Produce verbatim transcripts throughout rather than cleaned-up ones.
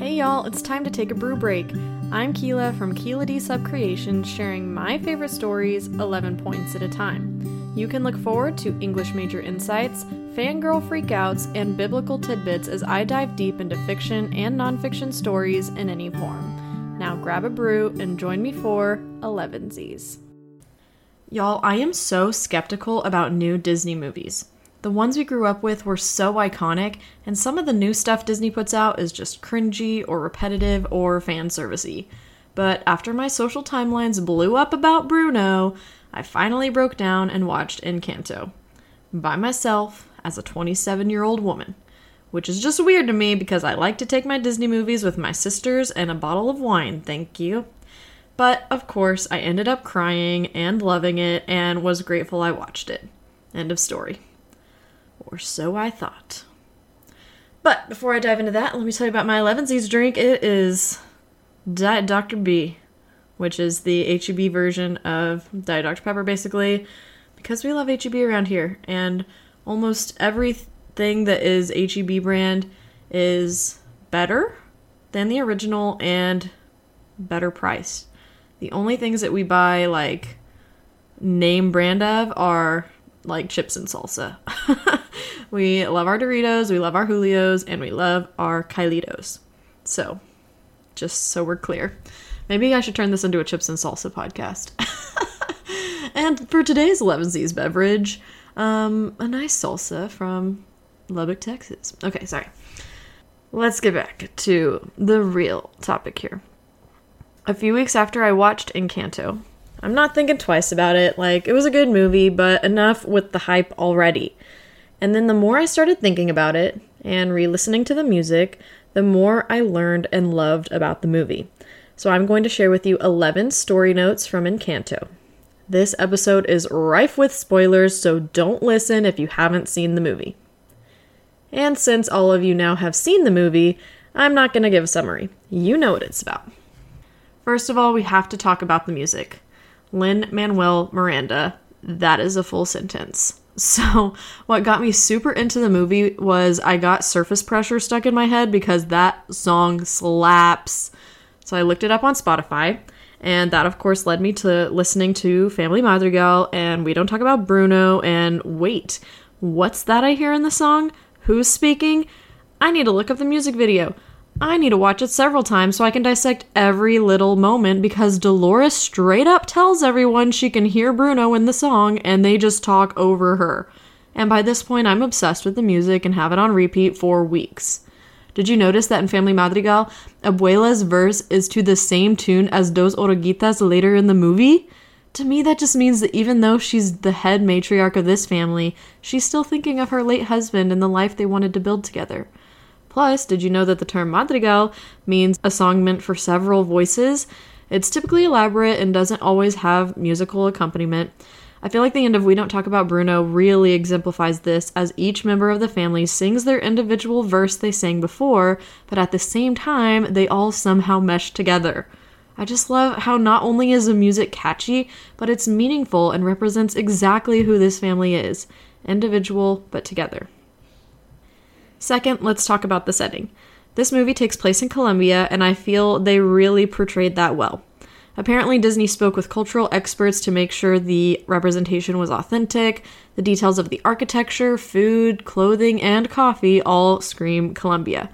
Hey y'all, it's time to take a brew break. I'm Keela from Keela D Subcreation, sharing my favorite stories eleven points at a time. You can look forward to English major insights, fangirl freakouts, and biblical tidbits as I dive deep into fiction and nonfiction stories in any form. Now grab a brew and join me for elevensies. Y'all, I am so skeptical about new Disney movies. The ones we grew up with were so iconic, and some of the new stuff Disney puts out is just cringy or repetitive or fanservice-y. But after my social timelines blew up about Bruno, I finally broke down and watched Encanto. By myself, as a twenty-seven-year-old woman. Which is just weird to me because I like to take my Disney movies with my sisters and a bottle of wine, thank you. But, of course, I ended up crying and loving it and was grateful I watched it. End of story. Or so I thought. But before I dive into that, let me tell you about my elevensies drink. It is Diet Doctor B, which is the H E B version of Diet Doctor Pepper, basically, because we love H E B around here. And almost everything that is H E B brand is better than the original and better priced. The only things that we buy, like, name brand of are, like, chips and salsa. We love our Doritos, we love our Julios, and we love our Kailitos. So, just so we're clear. Maybe I should turn this into a chips and salsa podcast. And for today's elevensies beverage, um, a nice salsa from Lubbock, Texas. Okay, sorry. Let's get back to the real topic here. A few weeks after I watched Encanto, I'm not thinking twice about it. Like, it was a good movie, but enough with the hype already. And then the more I started thinking about it and re-listening to the music, the more I learned and loved about the movie. So I'm going to share with you eleven story notes from Encanto. This episode is rife with spoilers, so don't listen if you haven't seen the movie. And since all of you now have seen the movie, I'm not going to give a summary. You know what it's about. First of all, we have to talk about the music. Lin-Manuel Miranda, that is a full sentence. So what got me super into the movie was I got Surface Pressure stuck in my head because that song slaps. So I looked it up on Spotify, and that, of course, led me to listening to Family Madrigal and We Don't Talk About Bruno, and wait, what's that I hear in the song? Who's speaking? I need to look up the music video. I need to watch it several times so I can dissect every little moment because Dolores straight up tells everyone she can hear Bruno in the song and they just talk over her. And by this point, I'm obsessed with the music and have it on repeat for weeks. Did you notice that in Family Madrigal, Abuela's verse is to the same tune as Dos Oruguitas later in the movie? To me, that just means that even though she's the head matriarch of this family, she's still thinking of her late husband and the life they wanted to build together. Plus, did you know that the term madrigal means a song meant for several voices? It's typically elaborate and doesn't always have musical accompaniment. I feel like the end of We Don't Talk About Bruno really exemplifies this, as each member of the family sings their individual verse they sang before, but at the same time, they all somehow mesh together. I just love how not only is the music catchy, but it's meaningful and represents exactly who this family is. Individual, but together. Second, let's talk about the setting. This movie takes place in Colombia, and I feel they really portrayed that well. Apparently, Disney spoke with cultural experts to make sure the representation was authentic. The details of the architecture, food, clothing, and coffee all scream Colombia.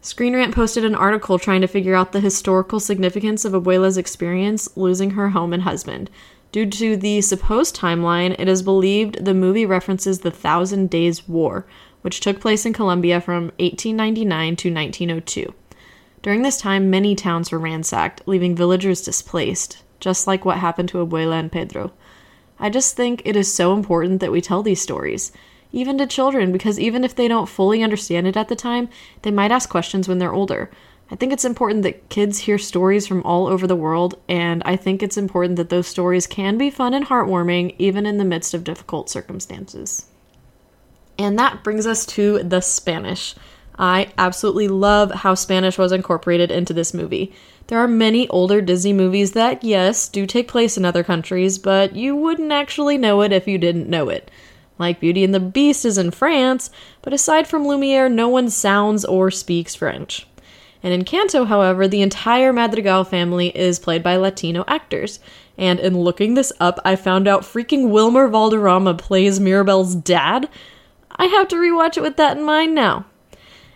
Screen Rant posted an article trying to figure out the historical significance of Abuela's experience losing her home and husband. Due to the supposed timeline, it is believed the movie references the Thousand Days War, which took place in Colombia from eighteen ninety-nine to nineteen oh two. During this time, many towns were ransacked, leaving villagers displaced, just like what happened to Abuela and Pedro. I just think it is so important that we tell these stories, even to children, because even if they don't fully understand it at the time, they might ask questions when they're older. I think it's important that kids hear stories from all over the world, and I think it's important that those stories can be fun and heartwarming, even in the midst of difficult circumstances. And that brings us to the Spanish. I absolutely love how Spanish was incorporated into this movie. There are many older Disney movies that, yes, do take place in other countries, but you wouldn't actually know it if you didn't know it. Like Beauty and the Beast is in France, but aside from Lumiere, no one sounds or speaks French. And in Encanto, however, the entire Madrigal family is played by Latino actors. And in looking this up, I found out freaking Wilmer Valderrama plays Mirabel's dad. I have to rewatch it with that in mind now.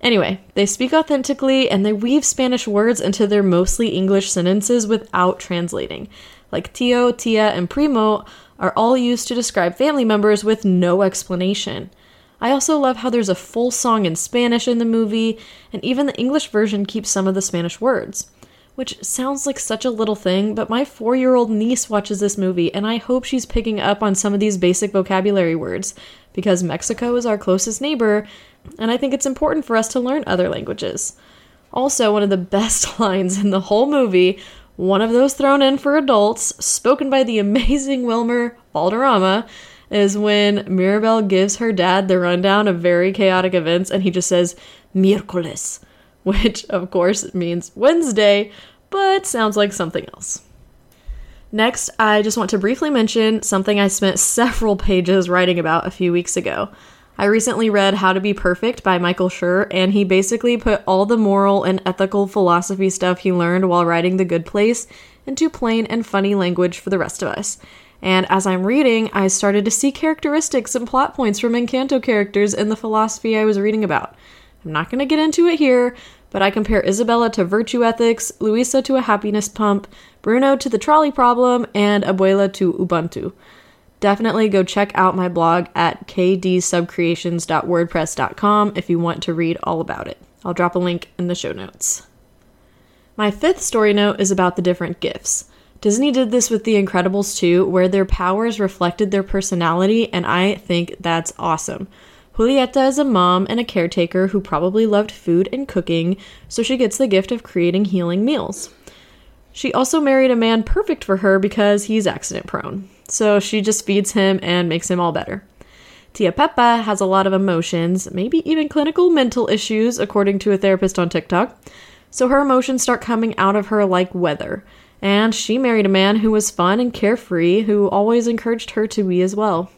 Anyway, they speak authentically, and they weave Spanish words into their mostly English sentences without translating. Like tío, tía, and primo are all used to describe family members with no explanation. I also love how there's a full song in Spanish in the movie, and even the English version keeps some of the Spanish words. Which sounds like such a little thing, but my four-year-old niece watches this movie, and I hope she's picking up on some of these basic vocabulary words, because Mexico is our closest neighbor, and I think it's important for us to learn other languages. Also, one of the best lines in the whole movie, one of those thrown in for adults, spoken by the amazing Wilmer Valderrama, is when Mirabel gives her dad the rundown of very chaotic events, and he just says, miércoles, which, of course, means Wednesday, but sounds like something else. Next, I just want to briefly mention something I spent several pages writing about a few weeks ago. I recently read How to Be Perfect by Michael Schur, and he basically put all the moral and ethical philosophy stuff he learned while writing The Good Place into plain and funny language for the rest of us. And as I'm reading, I started to see characteristics and plot points from Encanto characters in the philosophy I was reading about. I'm not going to get into it here, but I compare Isabela to virtue ethics, Luisa to a happiness pump, Bruno to the trolley problem, and Abuela to Ubuntu. Definitely go check out my blog at k d sub creations dot wordpress dot com if you want to read all about it. I'll drop a link in the show notes. My fifth story note is about the different gifts. Disney did this with The Incredibles too, where their powers reflected their personality, and I think that's awesome. Julieta is a mom and a caretaker who probably loved food and cooking, so she gets the gift of creating healing meals. She also married a man perfect for her because he's accident prone, so she just feeds him and makes him all better. Tia Pepa has a lot of emotions, maybe even clinical mental issues, according to a therapist on TikTok, so her emotions start coming out of her like weather. And she married a man who was fun and carefree, who always encouraged her to be as well.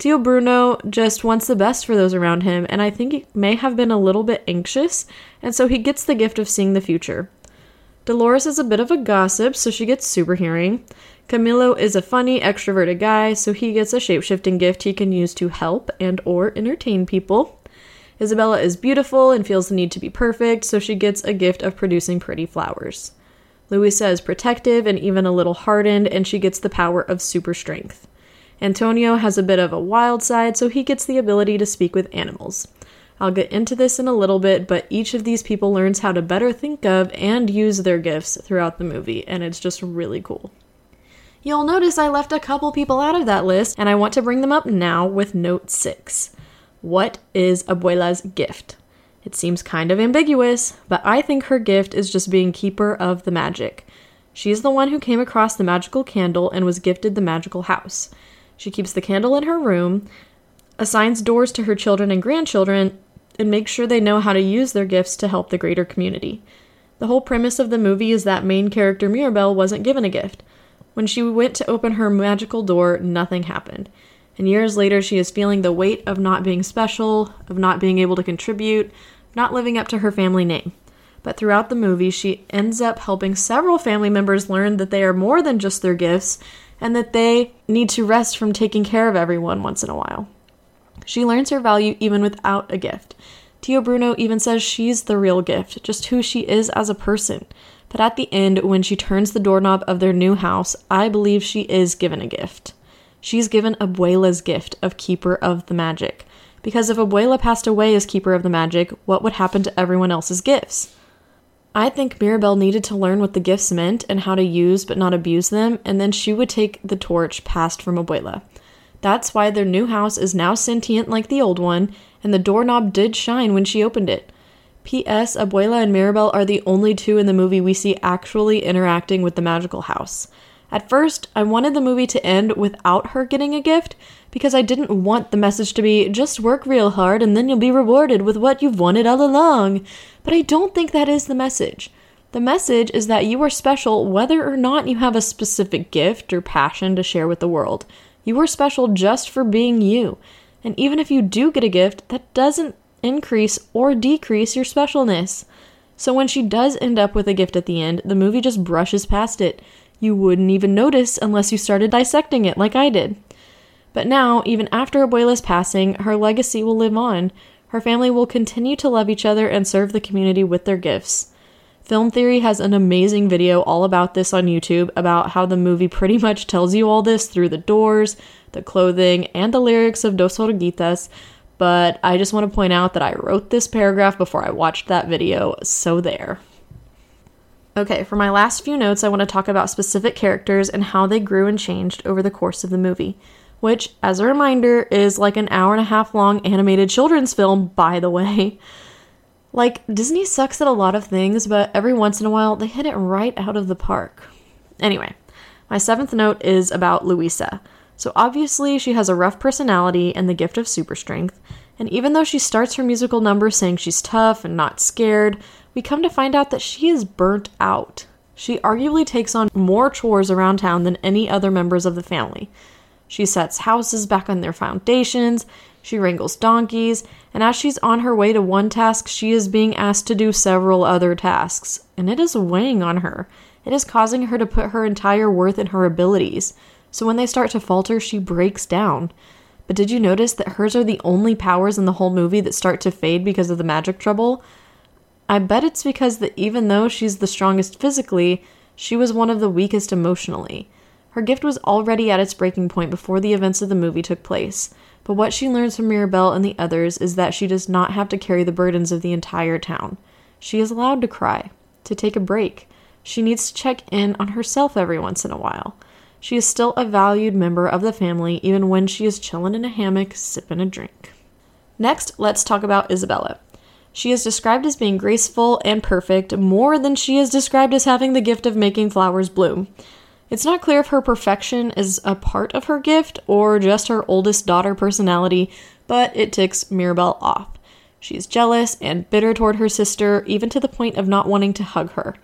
Tio Bruno just wants the best for those around him, and I think he may have been a little bit anxious, and so he gets the gift of seeing the future. Dolores is a bit of a gossip, so she gets super hearing. Camilo is a funny, extroverted guy, so he gets a shape-shifting gift he can use to help and or entertain people. Isabela is beautiful and feels the need to be perfect, so she gets a gift of producing pretty flowers. Luisa is protective and even a little hardened, and she gets the power of super strength. Antonio has a bit of a wild side, so he gets the ability to speak with animals. I'll get into this in a little bit, but each of these people learns how to better think of and use their gifts throughout the movie, and it's just really cool. You'll notice I left a couple people out of that list, and I want to bring them up now with note six. What is Abuela's gift? It seems kind of ambiguous, but I think her gift is just being keeper of the magic. She's the one who came across the magical candle and was gifted the magical house. She keeps the candle in her room, assigns doors to her children and grandchildren, and makes sure they know how to use their gifts to help the greater community. The whole premise of the movie is that main character Mirabel wasn't given a gift. When she went to open her magical door, nothing happened. And years later, she is feeling the weight of not being special, of not being able to contribute, not living up to her family name. But throughout the movie, she ends up helping several family members learn that they are more than just their gifts, and that they need to rest from taking care of everyone once in a while. She learns her value even without a gift. Tio Bruno even says she's the real gift, just who she is as a person. But at the end, when she turns the doorknob of their new house, I believe she is given a gift. She's given Abuela's gift of Keeper of the Magic. Because if Abuela passed away as Keeper of the Magic, what would happen to everyone else's gifts? I think Mirabel needed to learn what the gifts meant and how to use but not abuse them, and then she would take the torch passed from Abuela. That's why their new house is now sentient like the old one, and the doorknob did shine when she opened it. P S. Abuela and Mirabel are the only two in the movie we see actually interacting with the magical house. At first, I wanted the movie to end without her getting a gift because I didn't want the message to be, just work real hard and then you'll be rewarded with what you've wanted all along. But I don't think that is the message. The message is that you are special whether or not you have a specific gift or passion to share with the world. You are special just for being you. And even if you do get a gift, that doesn't increase or decrease your specialness. So when she does end up with a gift at the end, the movie just brushes past it. You wouldn't even notice unless you started dissecting it like I did. But now, even after Abuela's passing, her legacy will live on. Her family will continue to love each other and serve the community with their gifts. Film Theory has an amazing video all about this on YouTube, about how the movie pretty much tells you all this through the doors, the clothing, and the lyrics of Dos Oruguitas, but I just want to point out that I wrote this paragraph before I watched that video, so there. Okay, for my last few notes, I want to talk about specific characters and how they grew and changed over the course of the movie, which, as a reminder, is like an hour and a half long animated children's film, by the way. Like, Disney sucks at a lot of things, but every once in a while, they hit it right out of the park. Anyway, my seventh note is about Luisa. So obviously, she has a rough personality and the gift of super strength, and even though she starts her musical number saying she's tough and not scared, we come to find out that she is burnt out. She arguably takes on more chores around town than any other members of the family. She sets houses back on their foundations, she wrangles donkeys, and as she's on her way to one task, she is being asked to do several other tasks, and it is weighing on her. It is causing her to put her entire worth in her abilities, so when they start to falter, she breaks down. But did you notice that hers are the only powers in the whole movie that start to fade because of the magic trouble? I bet it's because that even though she's the strongest physically, she was one of the weakest emotionally. Her gift was already at its breaking point before the events of the movie took place, but what she learns from Mirabel and the others is that she does not have to carry the burdens of the entire town. She is allowed to cry, to take a break. She needs to check in on herself every once in a while. She is still a valued member of the family even when she is chilling in a hammock, sipping a drink. Next, let's talk about Isabela. She is described as being graceful and perfect more than she is described as having the gift of making flowers bloom. It's not clear if her perfection is a part of her gift or just her oldest daughter personality, but it ticks Mirabel off. She's jealous and bitter toward her sister, even to the point of not wanting to hug her.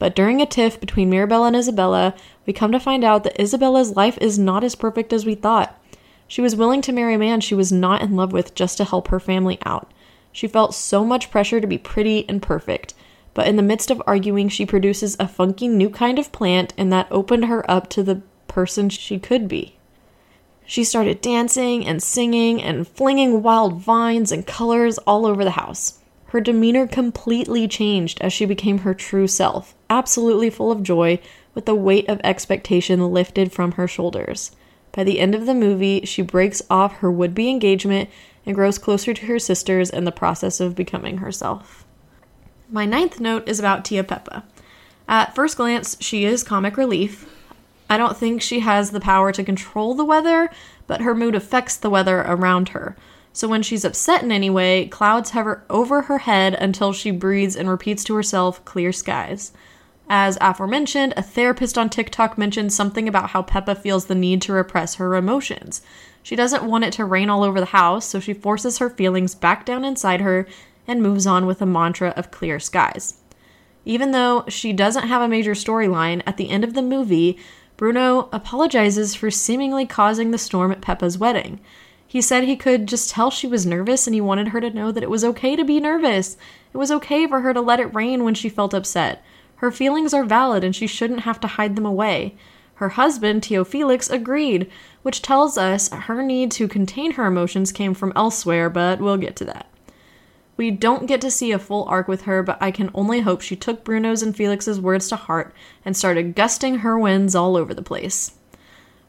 But during a tiff between Mirabel and Isabela, we come to find out that Isabela's life is not as perfect as we thought. She was willing to marry a man she was not in love with just to help her family out. She felt so much pressure to be pretty and perfect. But in the midst of arguing, she produces a funky new kind of plant, and that opened her up to the person she could be. She started dancing and singing and flinging wild vines and colors all over the house. Her demeanor completely changed as she became her true self, absolutely full of joy, with the weight of expectation lifted from her shoulders. By the end of the movie, she breaks off her would-be engagement and grows closer to her sisters in the process of becoming herself. My ninth note is about Tia Pepa. At first glance, she is comic relief. I don't think she has the power to control the weather, but her mood affects the weather around her. So when she's upset in any way, clouds hover over her head until she breathes and repeats to herself, "clear skies." As aforementioned, a therapist on TikTok mentioned something about how Pepa feels the need to repress her emotions. She doesn't want it to rain all over the house, so she forces her feelings back down inside her and moves on with a mantra of clear skies. Even though she doesn't have a major storyline, at the end of the movie, Bruno apologizes for seemingly causing the storm at Pepa's wedding. He said he could just tell she was nervous and he wanted her to know that it was okay to be nervous. It was okay for her to let it rain when she felt upset. Her feelings are valid and she shouldn't have to hide them away. Her husband, Tio Felix, agreed, which tells us her need to contain her emotions came from elsewhere, but we'll get to that. We don't get to see a full arc with her, but I can only hope she took Bruno's and Felix's words to heart and started gusting her winds all over the place.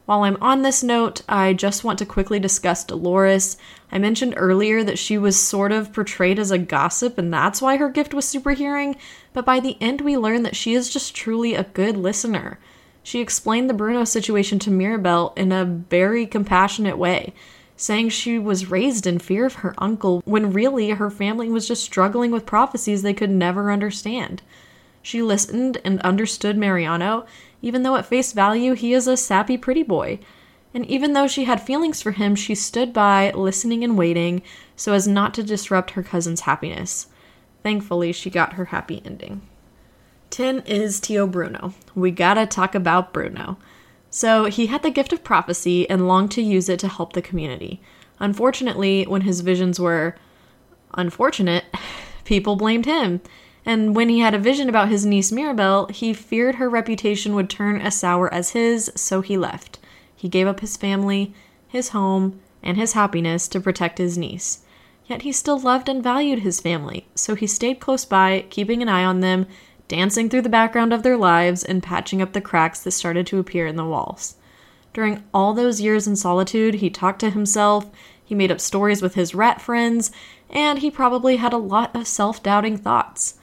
While I'm on this note, I just want to quickly discuss Dolores. I mentioned earlier that she was sort of portrayed as a gossip, and that's why her gift was super hearing, but by the end we learn that she is just truly a good listener. She explained the Bruno situation to Mirabel in a very compassionate way, saying she was raised in fear of her uncle when really her family was just struggling with prophecies they could never understand. She listened and understood Mariano, even though at face value he is a sappy pretty boy. And even though she had feelings for him, she stood by, listening and waiting, so as not to disrupt her cousin's happiness. Thankfully, she got her happy ending. ten is Tio Bruno. We gotta talk about Bruno. So he had the gift of prophecy and longed to use it to help the community. Unfortunately, when his visions were unfortunate, people blamed him. And when he had a vision about his niece Mirabel, he feared her reputation would turn as sour as his, so he left. He gave up his family, his home, and his happiness to protect his niece. Yet he still loved and valued his family, so he stayed close by, keeping an eye on them, dancing through the background of their lives, and patching up the cracks that started to appear in the walls. During all those years in solitude, he talked to himself, he made up stories with his rat friends, and he probably had a lot of self-doubting thoughts.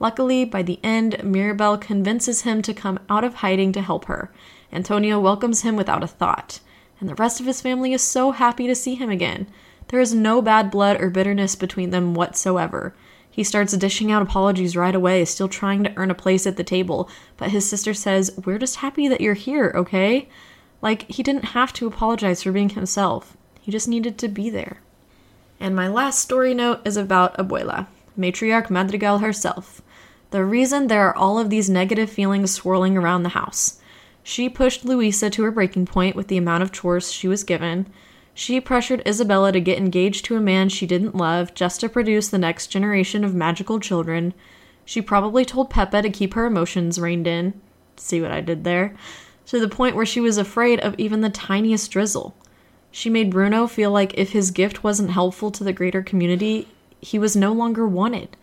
Luckily, by the end, Mirabel convinces him to come out of hiding to help her. Antonio welcomes him without a thought, and the rest of his family is so happy to see him again. There is no bad blood or bitterness between them whatsoever. He starts dishing out apologies right away, still trying to earn a place at the table, but his sister says, "We're just happy that you're here, okay?" Like, he didn't have to apologize for being himself. He just needed to be there. And my last story note is about Abuela, matriarch Madrigal herself. The reason there are all of these negative feelings swirling around the house. She pushed Luisa to her breaking point with the amount of chores she was given. She pressured Isabela to get engaged to a man she didn't love just to produce the next generation of magical children. She probably told Pepa to keep her emotions reined in. See what I did there? To the point where she was afraid of even the tiniest drizzle. She made Bruno feel like if his gift wasn't helpful to the greater community, he was no longer wanted.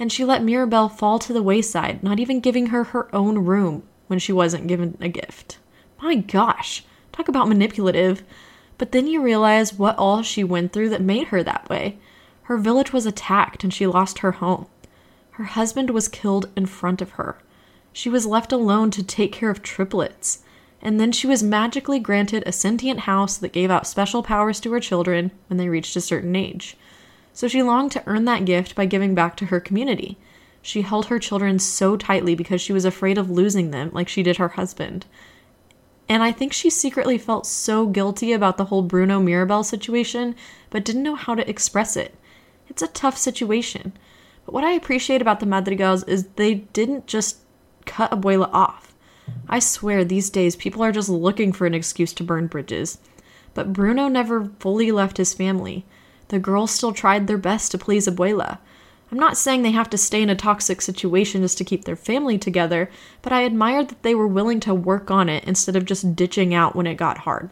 And she let Mirabel fall to the wayside, not even giving her her own room when she wasn't given a gift. My gosh, talk about manipulative. But then you realize what all she went through that made her that way. Her village was attacked and she lost her home. Her husband was killed in front of her. She was left alone to take care of triplets. And then she was magically granted a sentient house that gave out special powers to her children when they reached a certain age. So she longed to earn that gift by giving back to her community. She held her children so tightly because she was afraid of losing them like she did her husband. And I think she secretly felt so guilty about the whole Bruno Mirabel situation, but didn't know how to express it. It's a tough situation. But what I appreciate about the Madrigals is they didn't just cut Abuela off. I swear these days people are just looking for an excuse to burn bridges. But Bruno never fully left his family. The girls still tried their best to please Abuela. I'm not saying they have to stay in a toxic situation just to keep their family together, but I admired that they were willing to work on it instead of just ditching out when it got hard.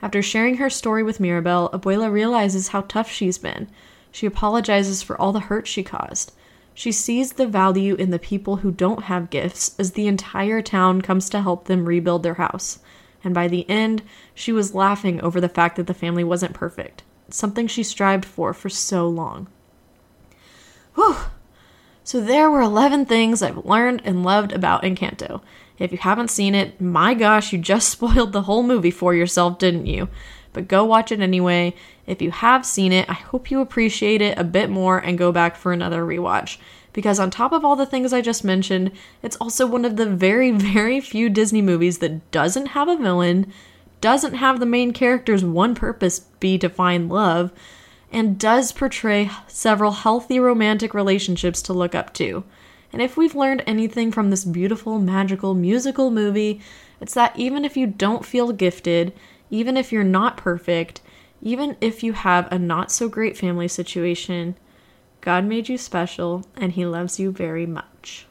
After sharing her story with Mirabel, Abuela realizes how tough she's been. She apologizes for all the hurt she caused. She sees the value in the people who don't have gifts as the entire town comes to help them rebuild their house. And by the end, she was laughing over the fact that the family wasn't perfect. Something she strived for for so long. Whew! So there were eleven things I've learned and loved about Encanto. If you haven't seen it, my gosh, you just spoiled the whole movie for yourself, didn't you? But go watch it anyway. If you have seen it, I hope you appreciate it a bit more and go back for another rewatch. Because on top of all the things I just mentioned, it's also one of the very, very few Disney movies that doesn't have a villain, doesn't have the main character's one purpose be to find love, and does portray several healthy romantic relationships to look up to. And if we've learned anything from this beautiful, magical, musical movie, it's that even if you don't feel gifted, even if you're not perfect, even if you have a not-so-great family situation, God made you special, and He loves you very much.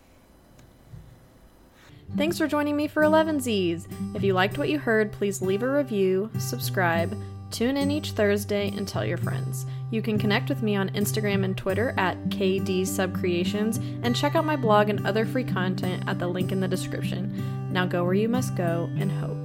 Thanks for joining me for eleven Z's. If you liked what you heard, please leave a review, subscribe, tune in each Thursday, and tell your friends. You can connect with me on Instagram and Twitter at K D Sub Creations, and check out my blog and other free content at the link in the description. Now go where you must go and hope.